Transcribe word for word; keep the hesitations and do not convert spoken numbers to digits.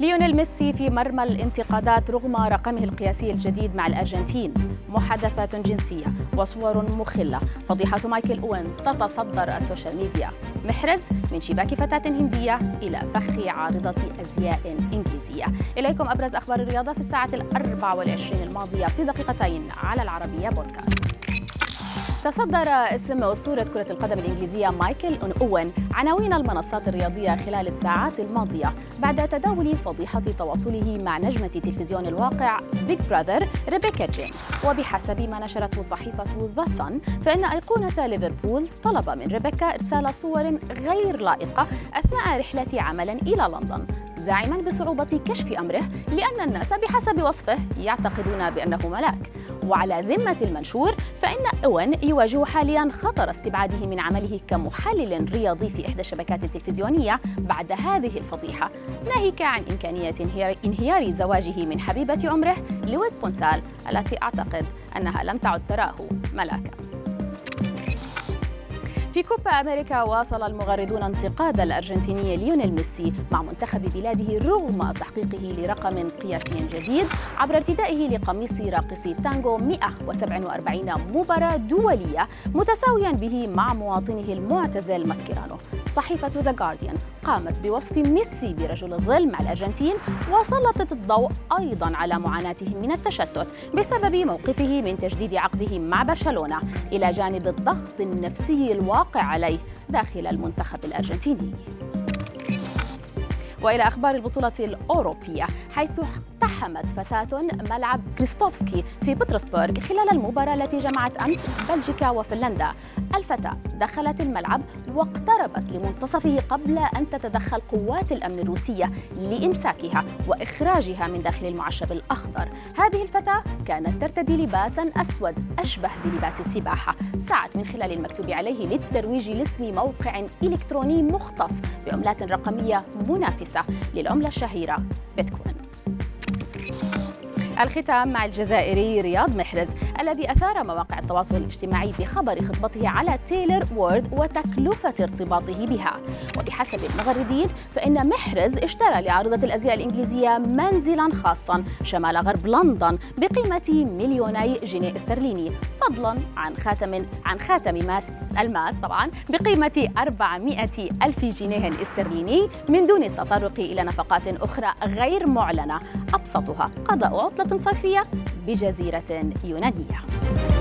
ليونيل ميسي في مرمى الانتقادات رغم رقمه القياسي الجديد مع الأرجنتين. محادثات جنسية وصور مخلة، فضيحة مايكل أوين تتصدر السوشيال ميديا. محرز من شباك فتاة هندية إلى فخ عارضة أزياء إنجليزية. إليكم أبرز أخبار الرياضة في الساعة الأربع والعشرين الماضية في دقيقتين على العربية بودكاست. تصدر اسم أسطورة كرة القدم الإنجليزية مايكل أوين عناوين المنصات الرياضية خلال الساعات الماضية بعد تداول فضيحة تواصله مع نجمة تلفزيون الواقع بيغ برذر ريبيكا جين. وبحسب ما نشرته صحيفة ذا صن، فإن أيقونة ليفربول طلب من ريبيكا إرسال صور غير لائقة أثناء رحلة عمل إلى لندن، زاعما بصعوبة كشف أمره لأن الناس بحسب وصفه يعتقدون بأنه ملاك. وعلى ذمة المنشور، فإن أوين يواجه حاليا خطر استبعاده من عمله كمحلل رياضي في إحدى الشبكات التلفزيونية بعد هذه الفضيحة، ناهيك عن إمكانية انهيار زواجه من حبيبة عمره لويز بونسال، التي أعتقد أنها لم تعد تراه ملاكا. في كوبا أمريكا واصل المغردون انتقاد الأرجنتيني ليونيل ميسي مع منتخب بلاده رغم تحقيقه لرقم قياسي جديد عبر ارتدائه لقميص راقصي التانغو مئة وسبعة وأربعين مباراة دولية، متساويا به مع مواطنه المعتزل ماسكيرانو. صحيفة ذا Guardian قامت بوصف ميسي برجل الظل مع الأرجنتين، وسلطت الضوء أيضا على معاناته من التشتت بسبب موقفه من تجديد عقده مع برشلونة، إلى جانب الضغط النفسي الواقع واقع عليه داخل المنتخب الأرجنتيني. وإلى أخبار البطولة الأوروبية، حيث اقتحمت فتاة ملعب كريستوفسكي في بطرسبرغ خلال المباراة التي جمعت أمس بلجيكا وفنلندا. الفتاة دخلت الملعب واقتربت لمنتصفه قبل أن تتدخل قوات الأمن الروسية لإمساكها وإخراجها من داخل المعشب الأخضر. هذه الفتاة كانت ترتدي لباساً أسود أشبه بلباس السباحة، سعت من خلال المكتوب عليه للترويج لاسم موقع إلكتروني مختص بعملات رقمية منافسة للعملة الشهيرة بيتكوين. الختام مع الجزائري رياض محرز، الذي أثار مواقع التواصل الاجتماعي بخبر خطبته على تيلر وورد وتكلفة ارتباطه بها. وبحسب المغردين، فإن محرز اشترى لعارضة الأزياء الإنجليزية منزلا خاصا شمال غرب لندن بقيمة مليوني جنيه استرليني، فضلا عن خاتم عن خاتم ماس الماس طبعا بقيمة أربعمئة ألف جنيه استرليني، من دون التطرق إلى نفقات أخرى غير معلنة، أبسطها قضاء عطلة صيفية بجزيرة يونانية.